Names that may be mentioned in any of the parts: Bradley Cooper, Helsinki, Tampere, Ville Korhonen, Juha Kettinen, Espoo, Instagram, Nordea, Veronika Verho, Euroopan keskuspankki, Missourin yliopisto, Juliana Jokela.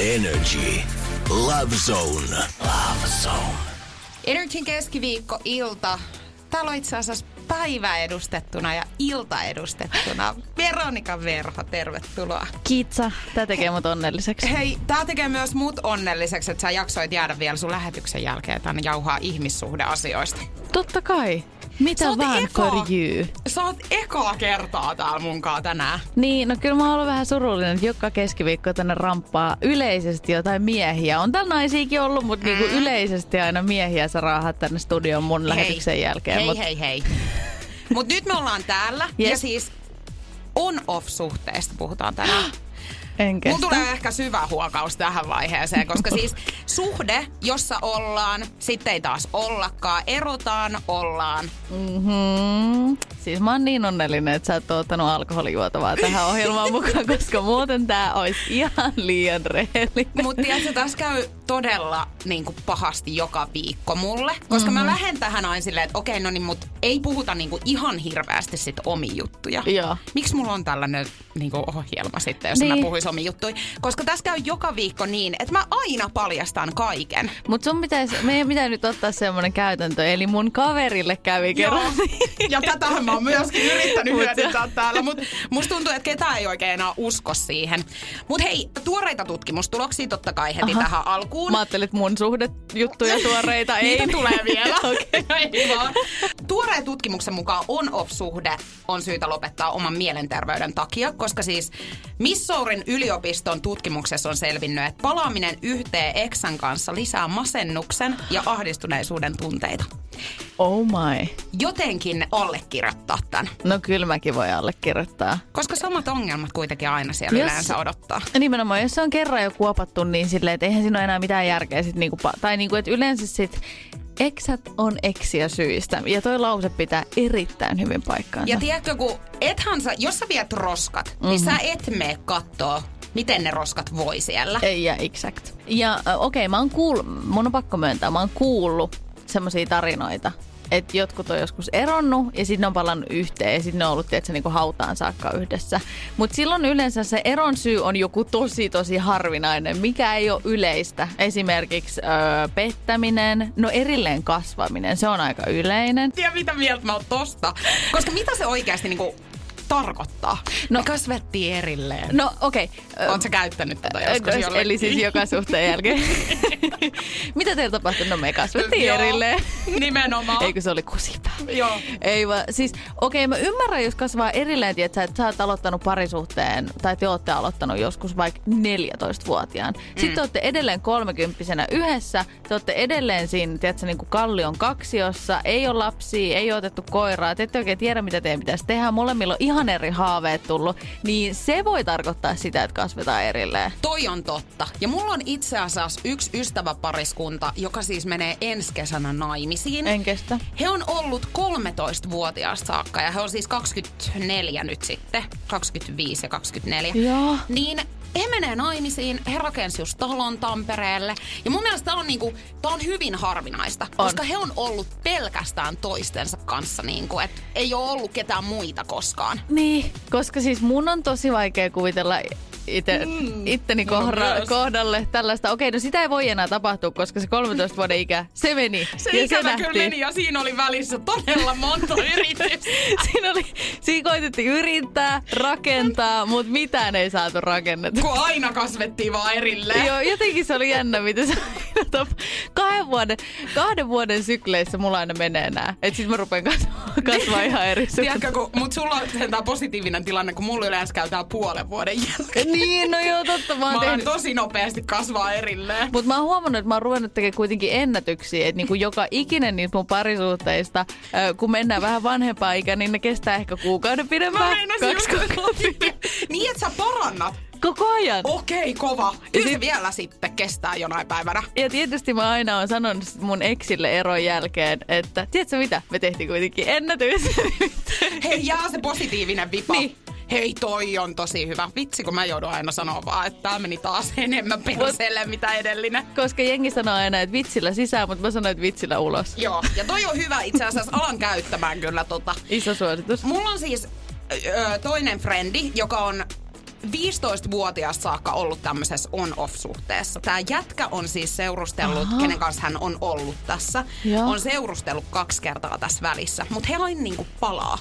Energy. Love Zone. Love Zone. Energyn keskiviikkoilta. Täällä on itse asiassa päivä edustettuna ja ilta edustettuna. Veronika Verho, tervetuloa. Kiitsa. Tää tekee mut onnelliseksi. Hei, tää tekee myös mut onnelliseksi, että sä jaksoit jäädä vielä sun lähetyksen jälkeen tänne jauhaa ihmissuhdeasioista. Totta kai. Mitä vaan for you. Sä oot ekaa kertaa täällä munkaan tänään. Niin, no kyllä mä oon ollut vähän surullinen, että joka keskiviikko tänne ramppaa yleisesti jotain miehiä. On täällä naisiakin ollut, mutta niinku yleisesti aina miehiä sä raahat tänne studioon mun lähetyksen jälkeen. Hei. Mut nyt me ollaan täällä ja siis on-off-suhteesta puhutaan tänään. Mun tulee ehkä syvä huokaus tähän vaiheeseen, koska siis suhde, jossa ollaan, sitten ei taas ollakaan, erotaan, ollaan. Mm-hmm. Siis mä oon niin onnellinen, että sä oot ottanut alkoholijuotavaa tähän ohjelmaan mukaan, koska muuten tää olisi ihan liian rehellinen. Mutta tiedätkö, tässä käy todella niinku pahasti joka viikko mulle, koska mä lähden tähän aina silleen, että okei, no niin, mut ei puhuta niinku ihan hirveästi sit omia juttuja. Miksi mulla on tällainen niinku ohjelma sitten, jos mä puhuis omia juttuja? Koska tässä käy joka viikko niin, että mä aina paljastan kaiken. Mut sun pitäis, meidän pitää nyt ottaa semmonen käytäntö, eli mun kaverille kävi kerran. Ja tätähän mä oon myöskin yrittänyt hyödyntää täällä, mut musta tuntuu, että ketään ei oikein enää usko siihen. Mut hei, tuoreita tutkimustuloksia totta kai heti tähän alkuun. Mä ajattelin, että mun suhdejuttuja tuoreita ei. Niitä tulee vielä. Tuoreen tutkimuksen mukaan on-off-suhde on syytä lopettaa oman mielenterveyden takia, koska siis Missourin yliopiston tutkimuksessa on selvinnyt, että palaaminen yhteen eksän kanssa lisää masennuksen ja ahdistuneisuuden tunteita. Oh my. Jotenkin allekirjoittaa tän. No kyllä mäkin voi allekirjoittaa. Koska samat ongelmat kuitenkin aina siellä yleensä odottaa. Nimenomaan, jos se on kerran jo kuopattu, niin silleen, että eihän siinä ole enää mitään järkeä. Sit niinku, tai niinku, että yleensä sit eksät on eksiä syistä. Ja toi lause pitää erittäin hyvin paikkaansa. Ja tiedätkö, kun jos sä viet roskat, niin sä et mene kattoo, miten ne roskat voi siellä. Ei, yeah, exact. Ja okei, mä oon kuullut, mun on pakko myöntää, mä oon kuullut semmoisia tarinoita, että jotkut on joskus eronnut ja sitten ne on palannut yhteen ja sitten ne on ollut tietysti niinku hautaan saakka yhdessä. Mutta silloin yleensä se eron syy on joku tosi harvinainen, mikä ei ole yleistä. Esimerkiksi pettäminen, no erilleen kasvaminen, se on aika yleinen. Tiedä mitä mieltä mä oon tosta, koska mitä se oikeasti niinku tarkoittaa? No, me kasvettiin erilleen. No okei. Oletko sä käyttänyt tätä joskus jollekin? Eli siis joka suhteen jälkeen. Mitä teillä tapahtui? No me kasvettiin erilleen. Nimenomaan. Eikö se oli kusipää? Joo. Ei vaan. Siis okei, mä ymmärrän, jos kasvaa erilleen, että sä oot aloittanut parisuhteen, tai te ootte aloittanut joskus vaikka 14-vuotiaan. Sitten te ootte edelleen 30-vuotiaana yhdessä, te ootte edelleen siinä, tiedätkö, niin kuin kallion kaksiossa, ei ole lapsia, ei ole otettu koiraa, te ette oikein tiedä, mitä teidän pitäisi tehdä, molemmilla on ihan eri haaveet tullut, niin se voi tarkoittaa sitä, että kasvetaan erilleen. Toi on totta. Ja mulla on itse asiassa yksi ystäväpariskunta, joka siis menee ensi kesänä naimisiin. En kestä. He on ollut 13-vuotiaasta saakka ja he on siis 24 nyt sitten. 25 ja 24. Joo. Niin he menee naimisiin, he rakensi just talon Tampereelle. Ja mun mielestä tää on hyvin harvinaista, koska he on ollut pelkästään toistensa kanssa, että ei ole ollut ketään muita koskaan. Niin, koska siis mun on tosi vaikea kuvitella itteni kohdalle tällaista. Okei, no sitä ei voi enää tapahtua, koska se 13 vuoden ikä, se meni. Se ikävä kyllä meni ja siinä oli välissä todella monta yritystä. Siinä koitettiin yrittää, rakentaa, mutta mitään ei saatu rakennettua. Kun aina kasvettiin vaan erilleen. Joo, jotenkin se oli jännä, mitä se aina tapahtui. Kahden vuoden sykleissä mulla aina menee nää. Et sit mä rupean kasvaa ihan eri. Tiedätkö, mut sulla on tää positiivinen tilanne, kun mulla yleensä käy tää puolen vuoden jälkeen. Niin, no joo, totta. Mä oon tosi nopeasti kasvaa erilleen. Mut mä oon huomannut, että mä oon ruvennut tekemään kuitenkin ennätyksiä. Et niinku joka ikinen niitä mun parisuhteista, kun mennään vähän vanhempaan ikään, niin ne kestää ehkä kuukauden pidempään. Niin, että sä parannat. Koko ajan. Okei, kova. Kyllä se vielä sitten kestää jonain päivänä. Ja tietysti mä aina oon sanonut mun eksille eron jälkeen, että tiedätkö mitä? Me tehtiin kuitenkin ennätys. Hei, jää se positiivinen vipa. Niin. Hei, toi on tosi hyvä. Vitsi, kun mä joudun aina sanoa vaan, että tää meni taas enemmän perseelle, mitä edellinen. Koska jengi sanoo aina, että vitsillä sisään, mutta mä sanon, että vitsillä ulos. Joo, ja toi on hyvä itse asiassa. Alan käyttämään kyllä tota. Iso suositus. Mulla on siis toinen frendi, joka on 15-vuotiaasta saakka ollut tämmöisessä on-off-suhteessa. Tämä jätkä on siis seurustellut, kenen kanssa hän on ollut tässä. Joo. On seurustellut 2 kertaa tässä välissä, mutta he aina niinku palaa.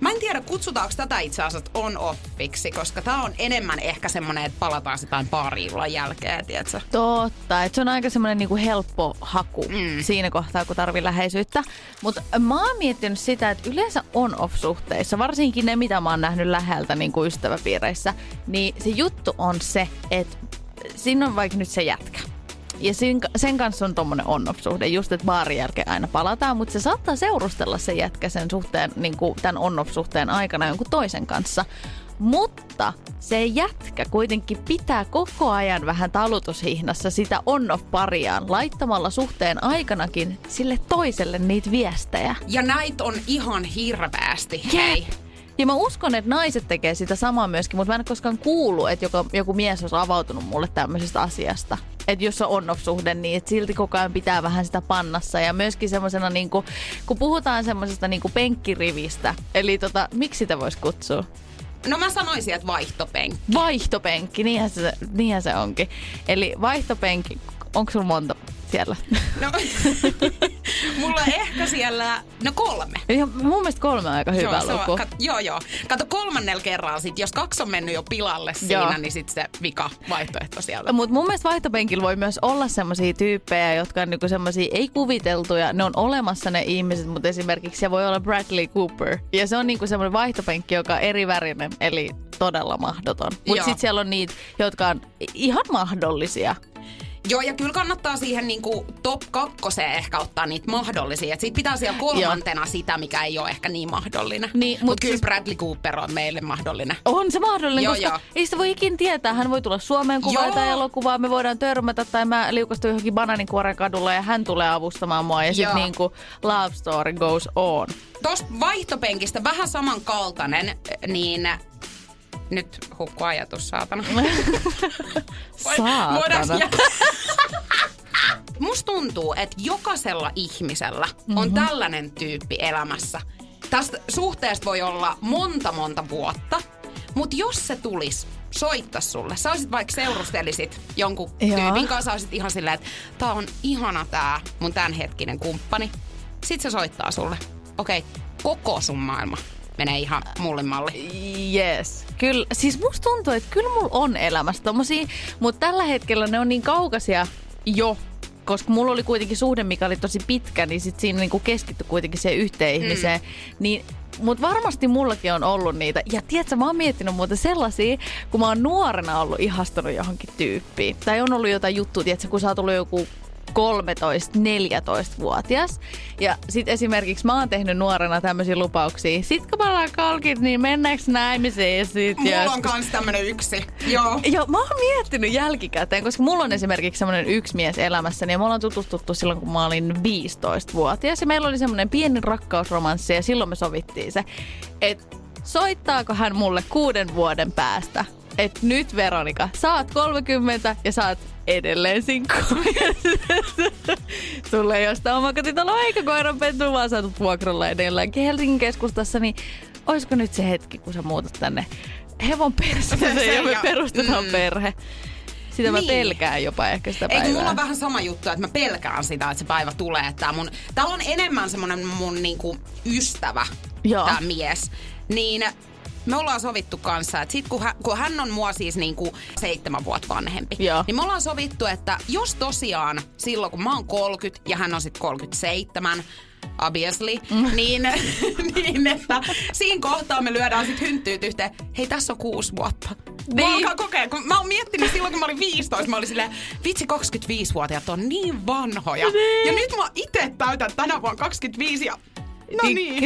Mä en tiedä, kutsutaanko tätä itse asiassa on-offiksi, koska tää on enemmän ehkä semmoinen, että palataan jotain pari-illan jälkeen, tietsä? Totta, että se on aika semmoinen niinku helppo haku siinä kohtaa, kun tarvii läheisyyttä. Mutta mä oon miettinyt sitä, että yleensä on-off-suhteissa, varsinkin ne, mitä mä oon nähnyt läheltä niinku ystäväpiireissä, niin se juttu on se, että siinä on vaikka nyt se jätkä. Ja sen kanssa on tommonen on-off-suhde, just että baarin jälkeen aina palataan, mutta se saattaa seurustella se jätkä sen suhteen, niin kuin tämän on-off-suhteen aikana jonkun toisen kanssa. Mutta se jätkä kuitenkin pitää koko ajan vähän talutushihnassa sitä on-off-pariaan laittamalla suhteen aikanakin sille toiselle niitä viestejä. Ja näitä on ihan hirveästi. Hei. Ja mä uskon, että naiset tekee sitä samaa myöskin, mutta mä en koskaan kuulu, että joku mies olisi avautunut mulle tämmöisestä asiasta. Että jos on on-off-suhde, niin et silti koko ajan pitää vähän sitä pannassa. Ja myöskin semmoisena, niin kun puhutaan semmoisesta niin penkkirivistä, eli miksi sitä voisi kutsua? No mä sanoisin, että vaihtopenkki. Vaihtopenkki, niinhän se onkin. Eli vaihtopenkki, onko sulla monta siellä? No, mulla ehkä siellä, 3. Ja mun mielestä 3 on aika hyvä luku. Joo. Kato 3. kerralla sit, jos 2 on mennyt jo pilalle siinä, niin sit se vika vaihtoehto siellä. Mut mun mielestä vaihtopenkillä voi myös olla semmosia tyyppejä, jotka on niinku semmosia ei kuviteltuja. Ne on olemassa ne ihmiset, mutta esimerkiksi se voi olla Bradley Cooper. Ja se on niinku semmoinen vaihtopenkki, joka on eri värinen, eli todella mahdoton. Mut sit siellä on niitä, jotka on ihan mahdollisia. Joo, ja kyllä kannattaa siihen niinku top 2 ehkä ottaa niitä mahdollisia. Et sit pitää siellä 3. sitä, mikä ei ole ehkä niin mahdollinen. Niin, mutta kyllä Bradley Cooper on meille mahdollinen. On se mahdollinen, koska ei sitä voi ikin tietää. Hän voi tulla Suomeen kuvaan tai elokuvaan. Me voidaan törmätä tai mä liukastun johonkin Bananinkuoren kadulla ja hän tulee avustamaan mua. Ja sit niinku love story goes on. Tuosta vaihtopenkistä vähän samankaltainen, niin... Nyt hukku ajatus, saatana. Saatana. Musta tuntuu, että jokaisella ihmisellä on tällainen tyyppi elämässä. Tästä suhteesta voi olla monta vuotta, mutta jos se tulisi, soittaisi sulle. Sä olisit vaikka seurustelisit jonkun tyypin kanssa, olisit ihan silleen, että tää on ihana tää mun tämänhetkinen kumppani. Sit se soittaa sulle. Okei, koko sun maailma menee ihan mulle malle. Yes. Kyllä, siis musta tuntuu, että kyllä mulla on elämässä tommosia, mutta tällä hetkellä ne on niin kaukaisia jo, koska mulla oli kuitenkin suhde, mikä oli tosi pitkä, niin sit siinä niinku keskittyi kuitenkin siihen yhteen ihmiseen. Niin, mutta varmasti mullakin on ollut niitä. Ja tiedätkö, mä oon miettinyt muuten sellaisia, kun mä oon nuorena ollut ihastunut johonkin tyyppiin. Tai on ollut jotain juttua, tiedätkö, kun sä oot ollut joku 13-14-vuotias. Ja sit esimerkiksi mä oon tehnyt nuorena tämmösiä lupauksia. Sit kun mä ollaan kalkit, niin mennäänkö naimisiin? Mulla on kans tämmönen yksi. Joo, mä oon miettinyt jälkikäteen, koska mulla on esimerkiksi semmonen yksi mies elämässäni. Ja me ollaan tutustuttu silloin, kun mä olin 15-vuotias. Ja meillä oli semmonen pieni rakkausromanssi ja silloin me sovittiin se, että soittaako hän mulle 6 vuoden päästä. Et nyt Veronika, sä oot 30 ja sä oot edelleen sinkku. Sulla ei ole sitä omakotitaloa eikä koiranpentua, vaan sä oot vuokralla edelleenkin Helsingin keskustassa. Niin oisko nyt se hetki, kun sä muutat tänne hevon perseeseen ja me perustetaan perhe? Sitä mä pelkään jopa ehkä sitä päivää. Mulla on vähän sama juttu, että mä pelkään sitä, että se päivä tulee. Tää on enemmän semmonen mun niinku ystävä, tää mies. Niin... Me ollaan sovittu kanssa, että sit kun hän on mua siis niinku 7 vuotta vanhempi, niin me ollaan sovittu, että jos tosiaan silloin kun mä oon 30 ja hän on sit 37, obviously, niin että siinä kohtaa me lyödään sit hynttyyt yhteen, hei tässä on 6 vuotta. Mä alkaa kokea, kun mä oon miettinyt silloin, kun mä olin 15, mä olin silleen, vitsi 25-vuotiaat on niin vanhoja. Ja nyt mä itse täytän tänä vuonna 25 ja... No niin.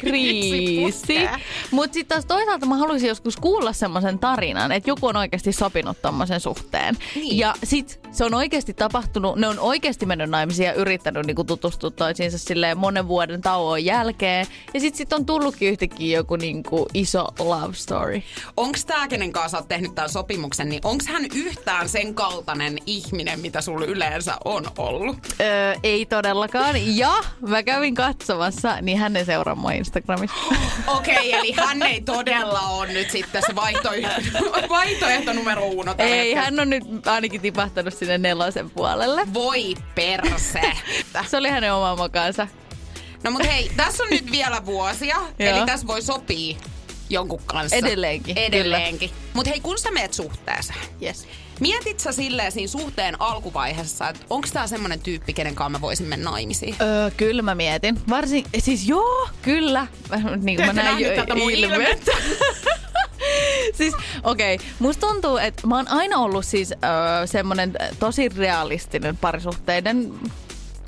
Kriisi. Mutta sitten taas toisaalta mä haluaisin joskus kuulla semmoisen tarinan, että joku on oikeasti sopinut tommoisen suhteen. Niin. Ja sit se on oikeasti tapahtunut, ne on oikeasti mennyt naimisiin ja yrittänyt niinku tutustua toisiinsa silleen monen vuoden tauon jälkeen. Ja sit on tullutkin yhtäkkiä joku niinku iso love story. Onks tää, kenen kanssa oot tehnyt tämän sopimuksen, niin onks hän yhtään sen kaltainen ihminen, mitä sulla yleensä on ollut? Ei todellakaan. Ja mä kävin katsomaan olemassa, niin hän ei seuraa mua Instagramissa. Okei, eli hän ei todella ole nyt sitten se vaihtoehto numero uno. Ei, hän on nyt ainakin tipahtanut sinne 4 puolelle. Voi perse! Se oli hänen oma mokansa. No mut hei, tässä on nyt vielä vuosia, eli tässä voi sopii jonkun kanssa. Edelleenkin. Mut hei, kun sä meet suhteeseen, yes. Mietit sä silleen siinä suhteen alkuvaiheessa, että onko tää semmonen tyyppi, kenen kanssa mä voisin mennä naimisiin? Kyllä mä mietin. Siis joo, kyllä. Niin kuin mä näin ilmeettä. Siis okei. Musta tuntuu, että mä oon aina ollut siis semmonen tosi realistinen parisuhteiden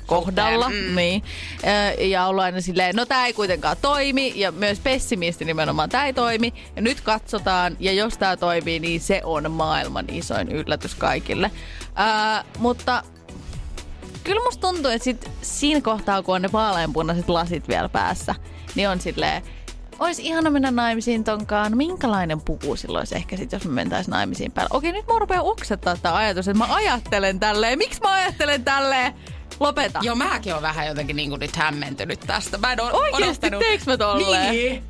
kohdalla. Niin. Ja ollut aina silleen, no tää ei kuitenkaan toimi. Ja myös pessimisti nimenomaan tää ei toimi. Ja nyt katsotaan. Ja jos tää toimii, niin se on maailman isoin yllätys kaikille. Mutta kyllä musta tuntuu, että sit siinä kohtaa, kun on ne vaaleanpunaiset lasit vielä päässä, niin on silleen, ois ihana mennä naimisiin tonkaan. Minkälainen puku silloin se ehkä sit, jos me mentäis naimisiin päälle? Okei, nyt mä rupean oksettaa tää ajatus, että mä ajattelen tälleen. Miksi mä ajattelen tälleen? Lopeta. Joo, mäkin oon vähän jotenkin niin kuin nyt hämmentynyt tästä. Mä en oikeesti, teeks mä tolleen? Niin.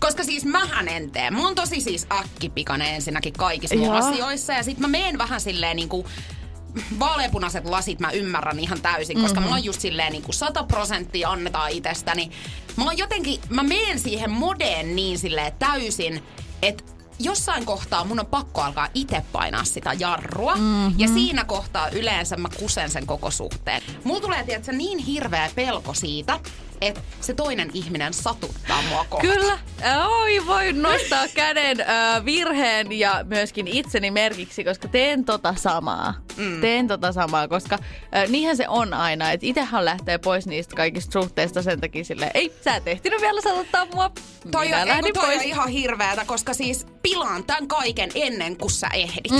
Koska siis mähän en tee. Mä oon tosi siis äkkipikainen ensinnäkin kaikissa mun asioissa. Ja sit mä meen vähän silleen niinku vaaleanpunaiset lasit mä ymmärrän ihan täysin. Koska mä oon just silleen niinku 100% annetaan itsestäni. Mä oon jotenkin, mä meen siihen modeen niin silleen täysin, että jossain kohtaa mun on pakko alkaa itse painaa sitä jarrua. Ja siinä kohtaa yleensä mä kusen sen koko suhteen. Mulla tulee tiedätkö, niin hirveä pelko siitä, että se toinen ihminen satuttaa mua kohta. Kyllä. Voi nostaa käden virheen ja myöskin itseni merkiksi, koska teen tota samaa. Koska niinhän se on aina, että itsehän lähtee pois niistä kaikista suhteista sen takia silleen, ei sä et ehtinyt vielä satuttaa mua. Toi on ihan hirveätä, koska siis pilaan tämän kaiken ennen kuin sä ehdit.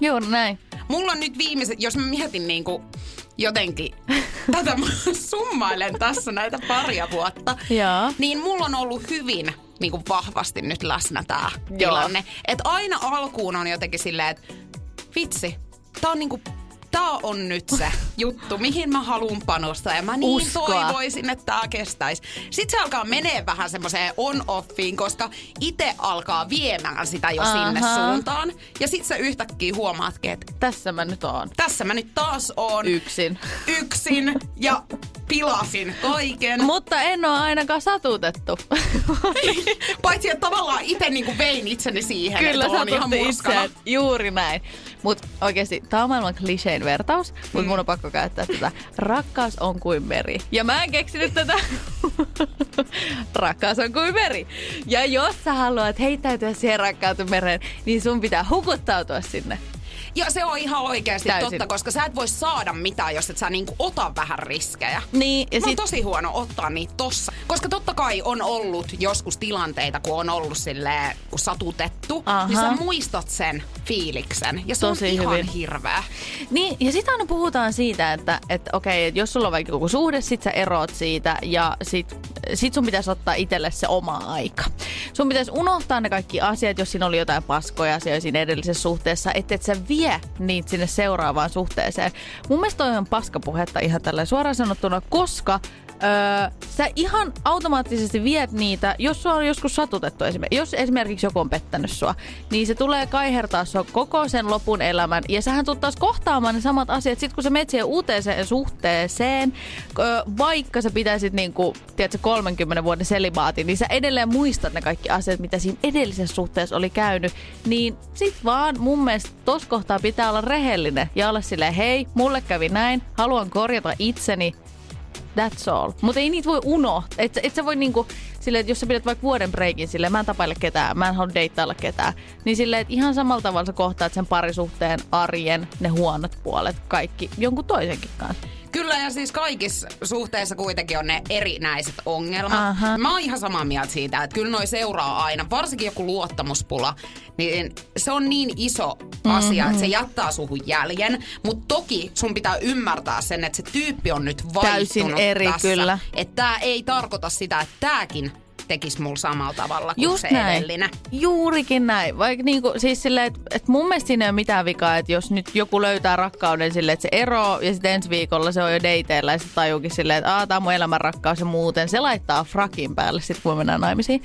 Juuri näin. Mulla on nyt viimeiset, jos mä mietin niinku jotenkin tätä mä summailen tässä näitä paria vuotta, niin mulla on ollut hyvin niin kuin vahvasti nyt läsnä tää tilanne. Että aina alkuun on jotenkin silleen, että vitsi, tää on nyt se juttu, mihin mä haluun panostaa ja mä niin toivoisin, että tää kestäis. Sitten se alkaa menee vähän semmoseen on-offiin, koska itse alkaa viemään sitä jo sinne suuntaan. Ja sit sä yhtäkkiä huomaatkin, että tässä mä nyt taas oon. Yksin ja pilasin kaiken. Mutta en oo ainakaan satutettu. Paitsi, että tavallaan itse niin kuin vein itseni siihen, kyllä, että on ihan murskana. Juuri näin. Mut oikeesti, tää on maailman klisein vertaus, mut mun on pakko käyttää tätä. Rakkaus on kuin meri. Ja mä en keksinyt tätä. Rakkaus on kuin meri. Ja jos sä haluat heittäytyä siihen rakkauteen mereen, niin sun pitää hukuttautua sinne. Ja se on ihan oikeasti totta, koska sä et voi saada mitään, jos et sä niinku ota vähän riskejä. Niin, ja on tosi huono ottaa niitä tossa. Koska totta kai on ollut joskus tilanteita, kun on ollut silleen, kun satutettu, niin sä muistat sen fiiliksen. Ja se tosi on ihan hirveä. Niin, ja sitä aina puhutaan siitä, että okei, että jos sulla on vaikka joku suhde, sit sä eroot siitä ja sit sun pitäisi ottaa itselle se oma aika. Sun pitäisi unohtaa ne kaikki asiat, jos siinä oli jotain paskoja asioita siinä edellisessä suhteessa, et sä vie niitä sinne seuraavaan suhteeseen. Mun mielestä toi on paskapuhetta ihan tälleen suoraan sanottuna, koska sä ihan automaattisesti viet niitä, jos sua on joskus satutettu esimerkiksi. Jos esimerkiksi joku on pettänyt sua, niin se tulee kaihertaa sua koko sen lopun elämän. Ja sähän tulet taas kohtaamaan ne samat asiat, sit kun sä menet siihen uuteen suhteeseen, vaikka sä pitäisit niinku, tiedätkö, 30 vuoden selibaatin, niin sä edelleen muistat ne kaikki asiat, mitä siinä edellisessä suhteessa oli käynyt. Niin sit vaan mun mielestä tossa kohtaa pitää olla rehellinen ja olla silleen, hei, mulle kävi näin, haluan korjata itseni. That's all. Mutta ei niitä voi unohtaa. Et sä voi niinku, silleen, että jos sä pidät vaikka vuoden breikin silleen, mä en tapaile ketään, mä en halua deittailla ketään, niin silleen, että ihan samalla tavalla sä kohtaat sen parisuhteen, arjen, ne huonot puolet, kaikki, jonkun toisenkin kanssa. Kyllä, ja siis kaikissa suhteissa kuitenkin on ne erinäiset ongelmat. Mä oon ihan samaa mieltä siitä, että kyllä noi seuraa aina, varsinkin joku luottamuspula, niin se on niin iso asia, että se jättää suhun jäljen. Mutta toki sun pitää ymmärtää sen, että se tyyppi on nyt vaihtunut täysin eri, tässä. Kyllä. Että tää ei tarkoita sitä, että tääkin tekisi mulla samalla tavalla kuin just se näin. Edellinen. Juurikin näin. Vaikka niinku, siis silleen, että mun mielestä siinä ei ole mitään vikaa, että jos nyt joku löytää rakkauden silleen, että se eroo ja sitten ensi viikolla se on jo dateilla ja se tajuukin silleen, että tää on mun elämän rakkaus ja muuten se laittaa frakin päälle sitten kun me mennään naimisiin.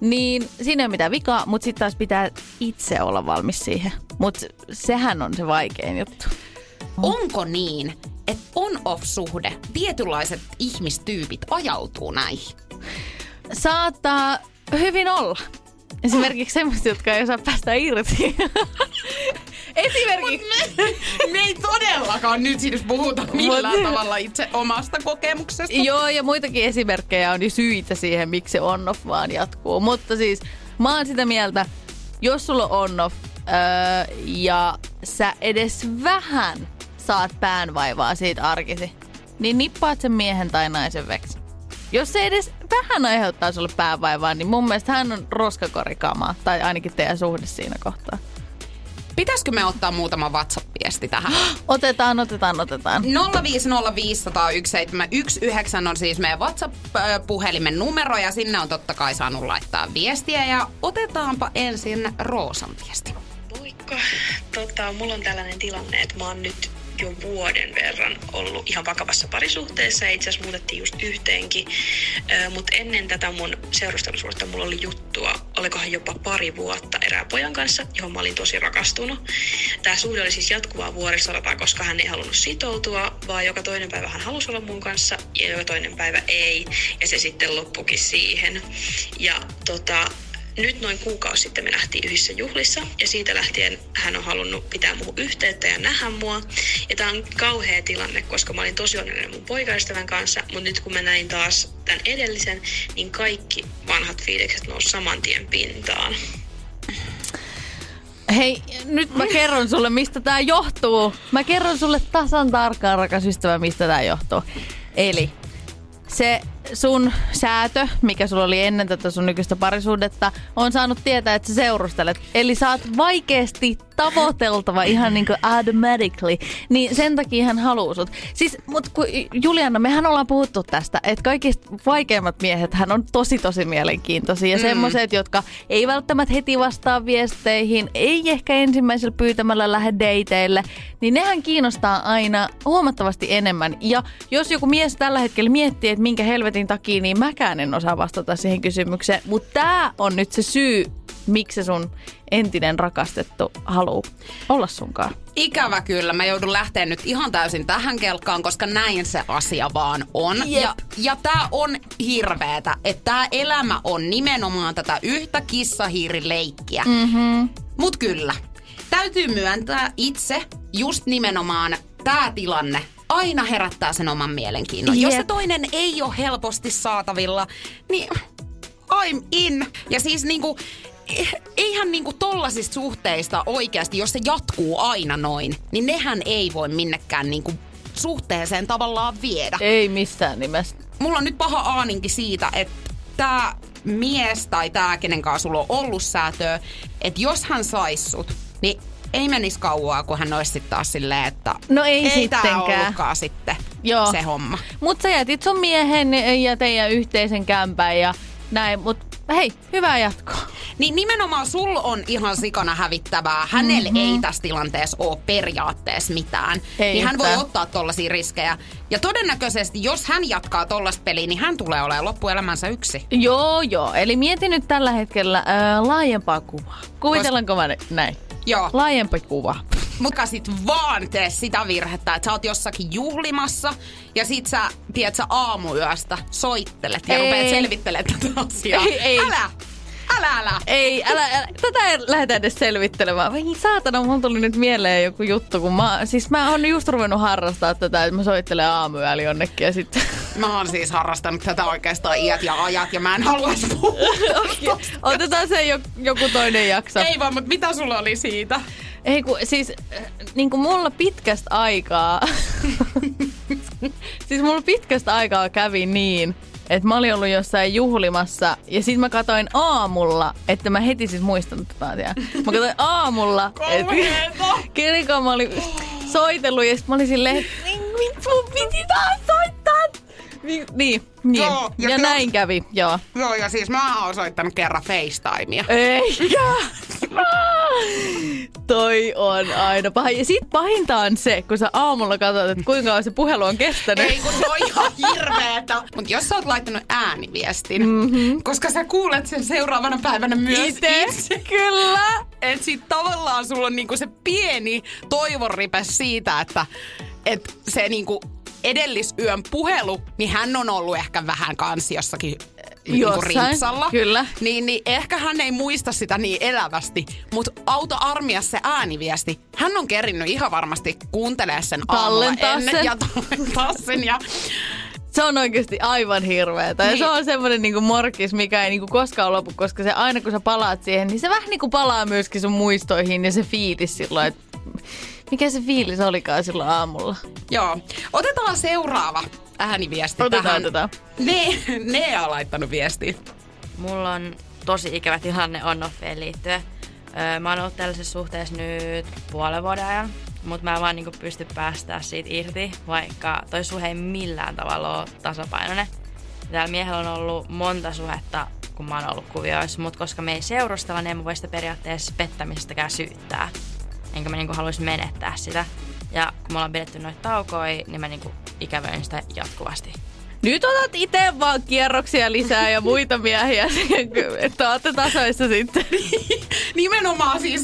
Niin siinä ei ole mitään vikaa, mutta sitten taas pitää itse olla valmis siihen. Mutta sehän on se vaikein juttu. Onko niin, että on-off-suhde, tietynlaiset ihmistyypit ajautuu näihin? Saattaa hyvin olla. Esimerkiksi semmoiset, jotka ei osaa päästä irti. Esimerkiksi. Me ei todellakaan nyt siis puhuta millään tavalla itse omasta kokemuksesta. Joo, ja muitakin esimerkkejä on syitä siihen, miksi se on-off vaan jatkuu. Mutta siis mä oon sitä mieltä, jos sulla on on-off ja sä edes vähän saat päänvaivaa siitä arkisi, niin nippaat sen miehen tai naisen veksi. Jos se edes vähän aiheuttaa sulle päävaivaa, niin mun mielestä hän on roskakorikamaa. Tai ainakin teidän suhde siinä kohtaa. Pitäisikö me ottaa muutama WhatsApp-viesti tähän? Otetaan. 050501719 on siis meidän WhatsApp-puhelimen numero ja sinne on totta kai saanut laittaa viestiä. Ja otetaanpa ensin Roosan viesti. Moikka. Mulla on tällainen tilanne, että mä oon nyt jo vuoden verran ollut ihan vakavassa parisuhteessa ja itse asiassa muutettiin just yhteenkin. Mutta ennen tätä mun seurustelusuhdetta mulla oli juttua, olikohan jopa pari vuotta erään pojan kanssa, johon mä olin tosi rakastunut. Tää suhde oli siis jatkuvaa vuoristolataa, koska hän ei halunnut sitoutua, vaan joka toinen päivä hän halusi olla mun kanssa ja joka toinen päivä ei. Ja se sitten loppukin siihen. Ja nyt noin kuukausi sitten me nähtiin yhdessä juhlissa ja siitä lähtien hän on halunnut pitää muuhun yhteyttä ja nähdä mua. Ja tää on kauhea tilanne, koska mä olin tosi onnellinen mun poikaystävän kanssa, mutta nyt kun mä näin taas tämän edellisen, niin kaikki vanhat fiilikset nousi saman tien pintaan. Hei, nyt mä kerron sulle, mistä tää johtuu. Mä kerron sulle tasan tarkkaan, rakas ystävä, mistä tää johtuu. Eli se sun säätö, mikä sulla oli ennen tätä sun nykyistä parisuhdetta, on saanut tietää, että sä seurustelet. Eli sä oot vaikeasti tavoiteltava ihan niinku automatically. Niin sen takia hän haluu sut. Siis, mut Juliana, mehän ollaan puhuttu tästä, että kaikista vaikeimmat miehet hän on tosi mielenkiintoisia. Ja semmoiset, jotka ei välttämättä heti vastaa viesteihin, ei ehkä ensimmäisellä pyytämällä lähde dateille, niin nehän kiinnostaa aina huomattavasti enemmän. Ja jos joku mies tällä hetkellä miettii, että minkä helvetin takia, niin mäkään en osaa vastata siihen kysymykseen, mutta tää on nyt se syy, miksi sun entinen rakastettu haluu olla sunkaan. Ikävä kyllä, mä joudun lähteä nyt ihan täysin tähän kelkkaan, koska näin se asia vaan on. Yep. Ja tää on hirveetä, että tää elämä on nimenomaan tätä yhtä kissahiirileikkiä. Mm-hmm. Mut kyllä, täytyy myöntää itse just nimenomaan tää tilanne, aina herättää sen oman mielenkiinnon. Yep. Jos se toinen ei ole helposti saatavilla, niin I'm in. Ja siis niinku, eihän niinku tollasista suhteista oikeasti, jos se jatkuu aina noin, niin nehän ei voi minnekään niinku suhteeseen tavallaan viedä. Ei missään nimessä. Mulla on nyt paha aaninkin siitä, että tää mies tai tää, kenenkaan sulla on ollut säätöä, että jos hän sais sut, niin ei menisi kauaa, kun hän olisi sitten taas silleen, että no ei tää ollutkaan sitten se homma. Mutta sä jätit sun miehen ja teidän yhteisen kämpään ja näin, mutta hei, hyvää jatkoa. Niin nimenomaan sul on ihan sikana hävittävää. Hänellä ei tässä tilanteessa ole periaatteessa mitään. Ei niin hän voi ottaa tollaisia riskejä. Ja todennäköisesti, jos hän jatkaa tollaista peliä, niin hän tulee olemaan loppuelämänsä yksi. Joo. Eli mieti nyt tällä hetkellä laajempaa kuvaa. Kuvitellaanko mä näin? Joo. Laajempi kuva. Mutta sit vaan tee sitä virhettä, että sä oot jossakin juhlimassa ja sit sä, tiedät sä, aamuyöstä soittelet ja rupeat selvittelemään tätä asiaa. Älä. Ei, älä. Tätä ei lähdetä edes selvittelemään. Vai saatana, mun tuli nyt mieleen joku juttu, kun mä oon just ruvennut harrastaa tätä, että mä soittelen aamuyöllä jonnekin ja sitten. Mä oon siis harrastanut tätä oikeastaan iät ja ajat ja mä en haluais puhua. Otetaan se joku toinen jakso. Ei vaan, mutta mitä sulla oli siitä? Ei kun siis, niinku mulla pitkästä aikaa, siis mulla pitkästä aikaa kävi niin, että mä olin ollut jossain juhlimassa ja sit mä katoin aamulla, että mä heti siis muistanut tätä asiaa. Mä katoin aamulla, että kerran mä olin soitellut ja sit mä olin silleen, että mun piti taas soittaa. Niin. Joo, ja näin kävi, joo. Joo, ja siis mä oon soittanut kerran FaceTimea. Eikä! Toi on aina pahin. Ja sit pahinta on se, kun sä aamulla katsot, että kuinka on se puhelu on kestänyt. Ei, kun se on ihan hirveetä. Mut jos sä oot laittanut ääniviestin, koska sä kuulet sen seuraavana päivänä myös itse. Kyllä. Et sit tavallaan sulla on niinku se pieni toivonripes siitä, että se niinku edellisyön puhelu, niin hän on ollut ehkä vähän kanssa jossakin niinku rintsalla. Kyllä. Niin ehkä hän ei muista sitä niin elävästi, mutta auta armias se ääniviesti. Hän on kerinnyt ihan varmasti kuuntelemaan sen aamulla ennen ja tallentaa sen. Ja se on oikeasti aivan hirveetä. Niin. Ja se on semmoinen niinku morkis, mikä ei niinku koskaan lopu, koska se aina kun sä palaat siihen, niin se vähän niinku palaa myöskin sun muistoihin ja se fiilis silloin, että mikä se fiilis olikaan silloin aamulla? Joo. Otetaan seuraava ääniviesti. Otetaan. Nea on laittanut viestiä. Mulla on tosi ikävä tilanne on-offeen liittyen. Mä oon ollut tällaisessa suhteessa nyt puolen vuoden ajan, mutta mä en vaan niinku pysty päästään siitä irti, vaikka toi suhe ei millään tavalla ole tasapainoinen. Täällä miehellä on ollut monta suhetta, kun mä oon ollut kuvioissa, mutta koska me ei seurustella, niin en mä voi sitä periaatteessa pettämistäkään syyttää. Enkä mä niinku haluaisi menettää sitä. Ja kun me ollaan pidetty noita taukoja, niin mä niinku ikävöin sitä jatkuvasti. Nyt otat itse vaan kierroksia lisää ja muita miehiä, että ootte tasoissa sitten. Nimenomaan siis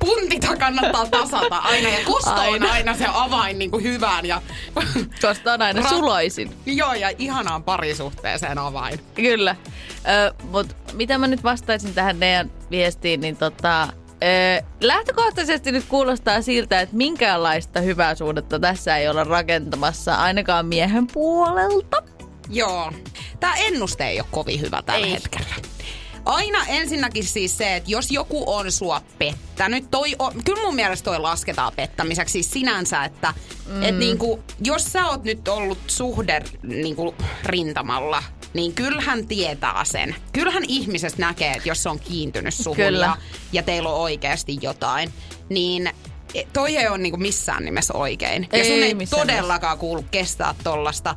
puntita kannattaa tasata aina ja kosto on aina se avain niinku hyvään. Ja kosto on aina suloisin. Joo ja ihanaan parisuhteeseen avain. Kyllä. Mut mitä mä nyt vastaisin tähän meidän viestiin, niin lähtökohtaisesti nyt kuulostaa siltä, että minkäänlaista hyvää suhdetta tässä ei olla rakentamassa, ainakaan miehen puolelta. Joo. Tää ennuste ei ole kovin hyvä tällä hetkellä. Aina ensinnäkin siis se, että jos joku on sua pettänyt, kyllä mun mielestä toi lasketaan pettämiseksi siis sinänsä, että et niinku, jos sä oot nyt ollut suhde niinku, rintamalla, niin kyllähän tietää sen. Kyllähän ihmisestä näkee, että jos se on kiintynyt suhun ja teillä on oikeasti jotain, niin toi ei ole niinku missään nimessä oikein. Ei, ja sun ei todellakaan kuulu kestää tollasta.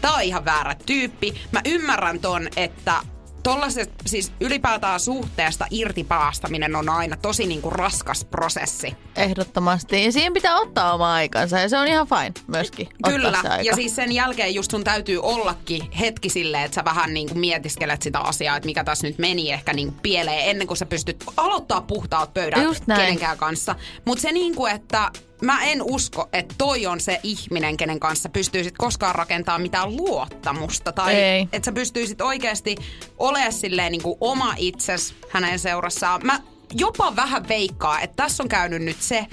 Tää on ihan väärä tyyppi. Mä ymmärrän ton, että tollaset, siis ylipäätään suhteesta irtipaastaminen on aina tosi niinku raskas prosessi. Ehdottomasti. Ja siihen pitää ottaa oma aikansa ja se on ihan fine myöskin. Kyllä. Ja siis sen jälkeen just sun täytyy ollakin hetki silleen, että sä vähän niinku mietiskelet sitä asiaa, että mikä tässä nyt meni ehkä niinku pieleen ennen kuin sä pystyt aloittaa puhtaat pöydät kenenkään kanssa. Mutta se niinku, että mä en usko, että toi on se ihminen, kenen kanssa pystyisit koskaan rakentamaan mitään luottamusta. Tai että sä pystyisit oikeasti olemaan silleen niin kuin oma itsesi hänen seurassaan. Mä jopa vähän veikkaan, että tässä on käynyt nyt se,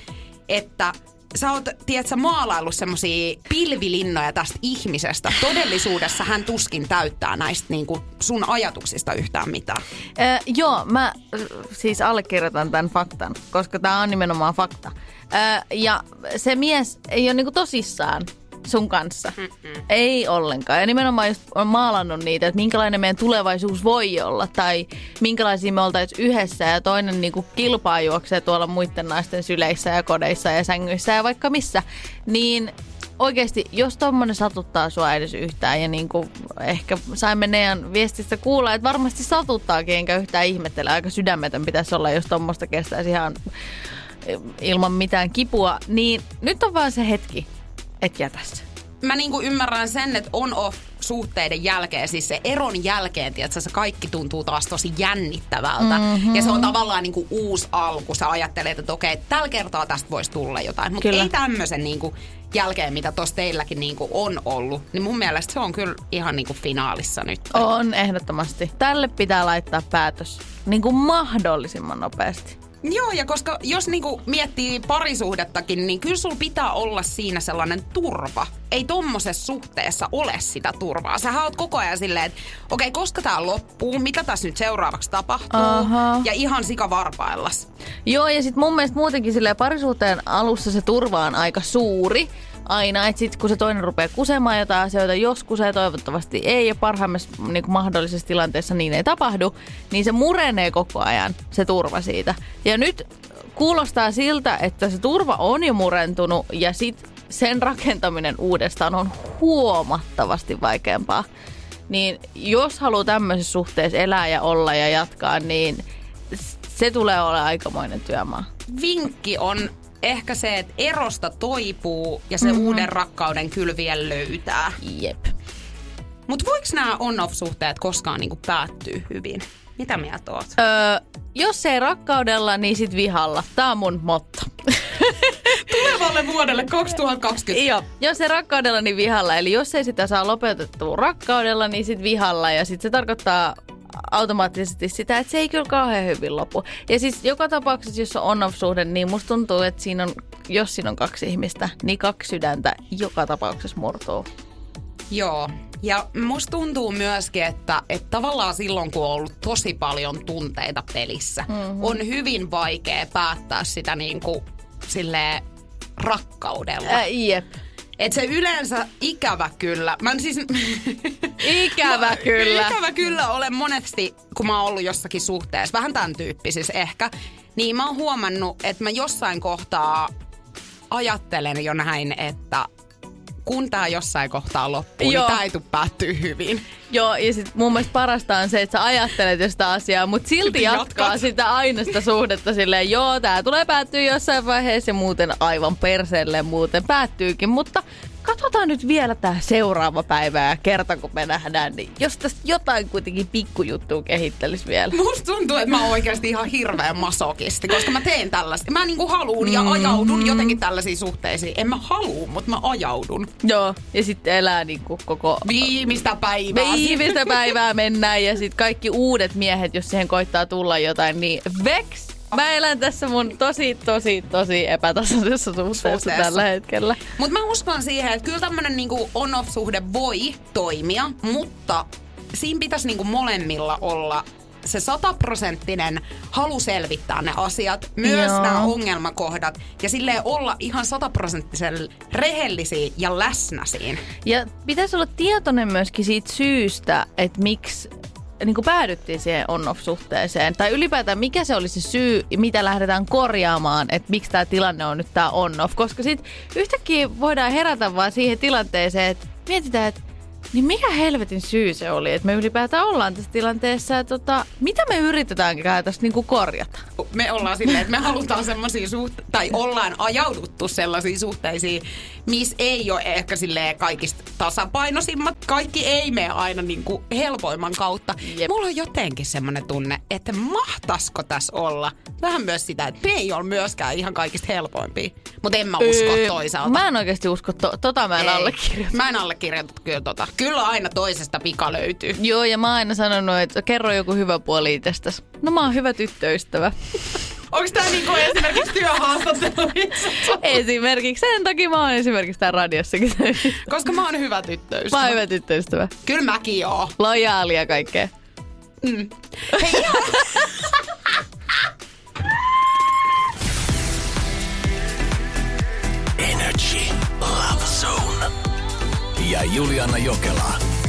että sä oot, tiedätkö, maalaillut semmosia pilvilinnoja tästä ihmisestä. Todellisuudessa hän tuskin täyttää näistä niin kuin sun ajatuksista yhtään mitään. Joo, mä siis allekirjoitan tämän faktan, koska tää on nimenomaan fakta. Ja se mies ei ole niinku tosissaan sun kanssa. Ei ollenkaan. Ja nimenomaan just on maalannut niitä, että minkälainen meidän tulevaisuus voi olla. Tai minkälaisia me oltaisiin yhdessä ja toinen niinku kilpaa juoksee tuolla muiden naisten syleissä ja kodeissa ja sängyissä ja vaikka missä. Niin oikeesti, jos tommonen satuttaa sua edes yhtään ja niinku ehkä saimme Nean viestistä kuulla, että varmasti satuttaakin enkä yhtään ihmettele. Aika sydämetön pitäisi olla, jos tommoista kestäisi ihan ilman mitään kipua, niin nyt on vaan se hetki, et jätä se. Mä niinku ymmärrän sen, että on-off suhteiden jälkeen, siis se eron jälkeen, tiiätkö, se kaikki tuntuu taas tosi jännittävältä. Ja se on tavallaan niinku uusi alku. Sä ajattelet, että okei, tällä kertaa tästä voisi tulla jotain. Mutta ei tämmöisen niinku jälkeen, mitä tossa teilläkin niinku on ollut. Niin mun mielestä se on kyllä ihan niinku finaalissa nyt. On, ehdottomasti. Tälle pitää laittaa päätös niinku mahdollisimman nopeasti. Joo, ja koska jos niinku miettii parisuhdettakin, niin kyllä sulla pitää olla siinä sellainen turva. Ei tommosessa suhteessa ole sitä turvaa. Sähän oot koko ajan silleen, että okei, koska tää loppuu, mitä tässä nyt seuraavaksi tapahtuu, ja ihan sikavarpaillas. Joo, ja sit mun mielestä muutenkin silleen parisuhteen alussa se turva on aika suuri. Aina, että sit kun se toinen rupeaa kusemaan jotain asioita, jos kusee toivottavasti ei ja parhaimmassa niin kuin mahdollisessa tilanteessa niin ei tapahdu, niin se murenee koko ajan, se turva siitä. Ja nyt kuulostaa siltä, että se turva on jo murentunut ja sit sen rakentaminen uudestaan on huomattavasti vaikeampaa. Niin jos haluaa tämmöisessä suhteessa elää ja olla ja jatkaa, niin se tulee olla aikamoinen työmaa. Vinkki on ehkä se, että erosta toipuu ja se uuden rakkauden kylvien löytää. Jep. Mutta voiko nämä on-off-suhteet koskaan niinku päättyy hyvin? Mitä mieltä oot? Jos ei rakkaudella, niin sit vihalla. Tää on mun motto. Tulevalle vuodelle 2020. Joo. Jos ei rakkaudella, niin vihalla. Eli jos ei sitä saa lopetettua rakkaudella, niin sit vihalla. Ja sit se tarkoittaa automaattisesti sitä, että se ei kyllä kauhean hyvin lopu. Ja siis joka tapauksessa, jos on on-off-suhde, niin musta tuntuu, että siinä on, jos siinä on kaksi ihmistä, niin kaksi sydäntä joka tapauksessa murtuu. Joo. Ja musta tuntuu myöskin, että tavallaan silloin, kun on ollut tosi paljon tunteita pelissä, on hyvin vaikea päättää sitä niin kuin silleen rakkaudella. Jep. Että se yleensä ikävä kyllä. Mä siis... Ikävä kyllä. Ikävä kyllä olen monesti, kun mä oon ollut jossakin suhteessa, vähän tämän tyyppisissä ehkä, niin mä oon huomannut, että mä jossain kohtaa ajattelen jo näin, että kun tää jossain kohtaa loppuu, niin tää ei tuu päättyä hyvin. Joo, ja sit mun mielestä parasta on se, että sä ajattelet jostain asiaa, mutta silti jatkaa sitä ainoista suhdetta silleen, joo, tää tulee päättyä jossain vaiheessa ja muuten aivan perseelle muuten päättyykin, mutta katsotaan nyt vielä tää seuraava päivä ja kerta kun me nähdään, niin jos tästä jotain kuitenkin pikkujuttua kehittelisi vielä. Musta tuntuu, että mä oon oikeasti ihan hirveän masokisti, koska mä teen tällaista. Mä niinku haluun ja ajaudun jotenkin tällaisiin suhteisiin. En mä haluu, mutta mä ajaudun. Joo, ja sitten elää niinku koko... Viimeistä päivää. Viimeistä päivää mennään ja sitten kaikki uudet miehet, jos siihen koittaa tulla jotain, niin veks! Mä elän tässä mun tosi epätasaisessa suhteessa tällä hetkellä. Mutta mä uskon siihen, että kyllä tämmönen niinku on-off-suhde voi toimia, mutta siinä pitäisi niinku molemmilla olla se 100-prosenttinen halu selvittää ne asiat, myös nämä ongelmakohdat ja silleen olla ihan 100-prosenttisen rehellisiä ja läsnä siinä. Ja pitäisi olla tietoinen myöskin siitä syystä, että miksi... Niin kuin päädyttiin siihen on-off-suhteeseen. Tai ylipäätään mikä se oli se syy, mitä lähdetään korjaamaan, että miksi tämä tilanne on nyt tämä on-off. Koska sitten yhtäkkiä voidaan herätä vaan siihen tilanteeseen, että mietitään, että niin mikä helvetin syy se oli, että me ylipäätään ollaan tässä tilanteessa ja mitä me yritetäänkään tästä niin kuin korjata? Me ollaan silleen, että me halutaan semmoisia suhteita, tai ollaan ajauduttu sellaisiin suhteisiin, missä ei ole ehkä silleen kaikista tasapainoisimmat. Kaikki ei mene aina niin kuin helpoimman kautta. Jep. Mulla on jotenkin semmoinen tunne, että mahtaisiko tässä olla vähän myös sitä, että me ei ole myöskään ihan kaikista helpoimpia. Mutta en mä usko toisaalta. Mä en oikeasti usko, tota mä en allekirjoita. Mä en allekirjoita kyllä tota. Kyllä aina toisesta pika löytyy. Joo, ja mä oon aina sanonut, että kerro joku hyvä puoli itsestäsi. No mä oon hyvä tyttöystävä. Onks tää niinku esimerkiksi työhaastattelu? Esimerkiksi. Sen takia mä oon esimerkiksi tää radiossakin. Koska mä oon hyvä tyttöystävä. Mä oon hyvä tyttöystävä. Kyllä mäkin oon. Lojaalia kaikkea. Mm. Hei joo! Energy Love Zone. Ja Juliana Jokela.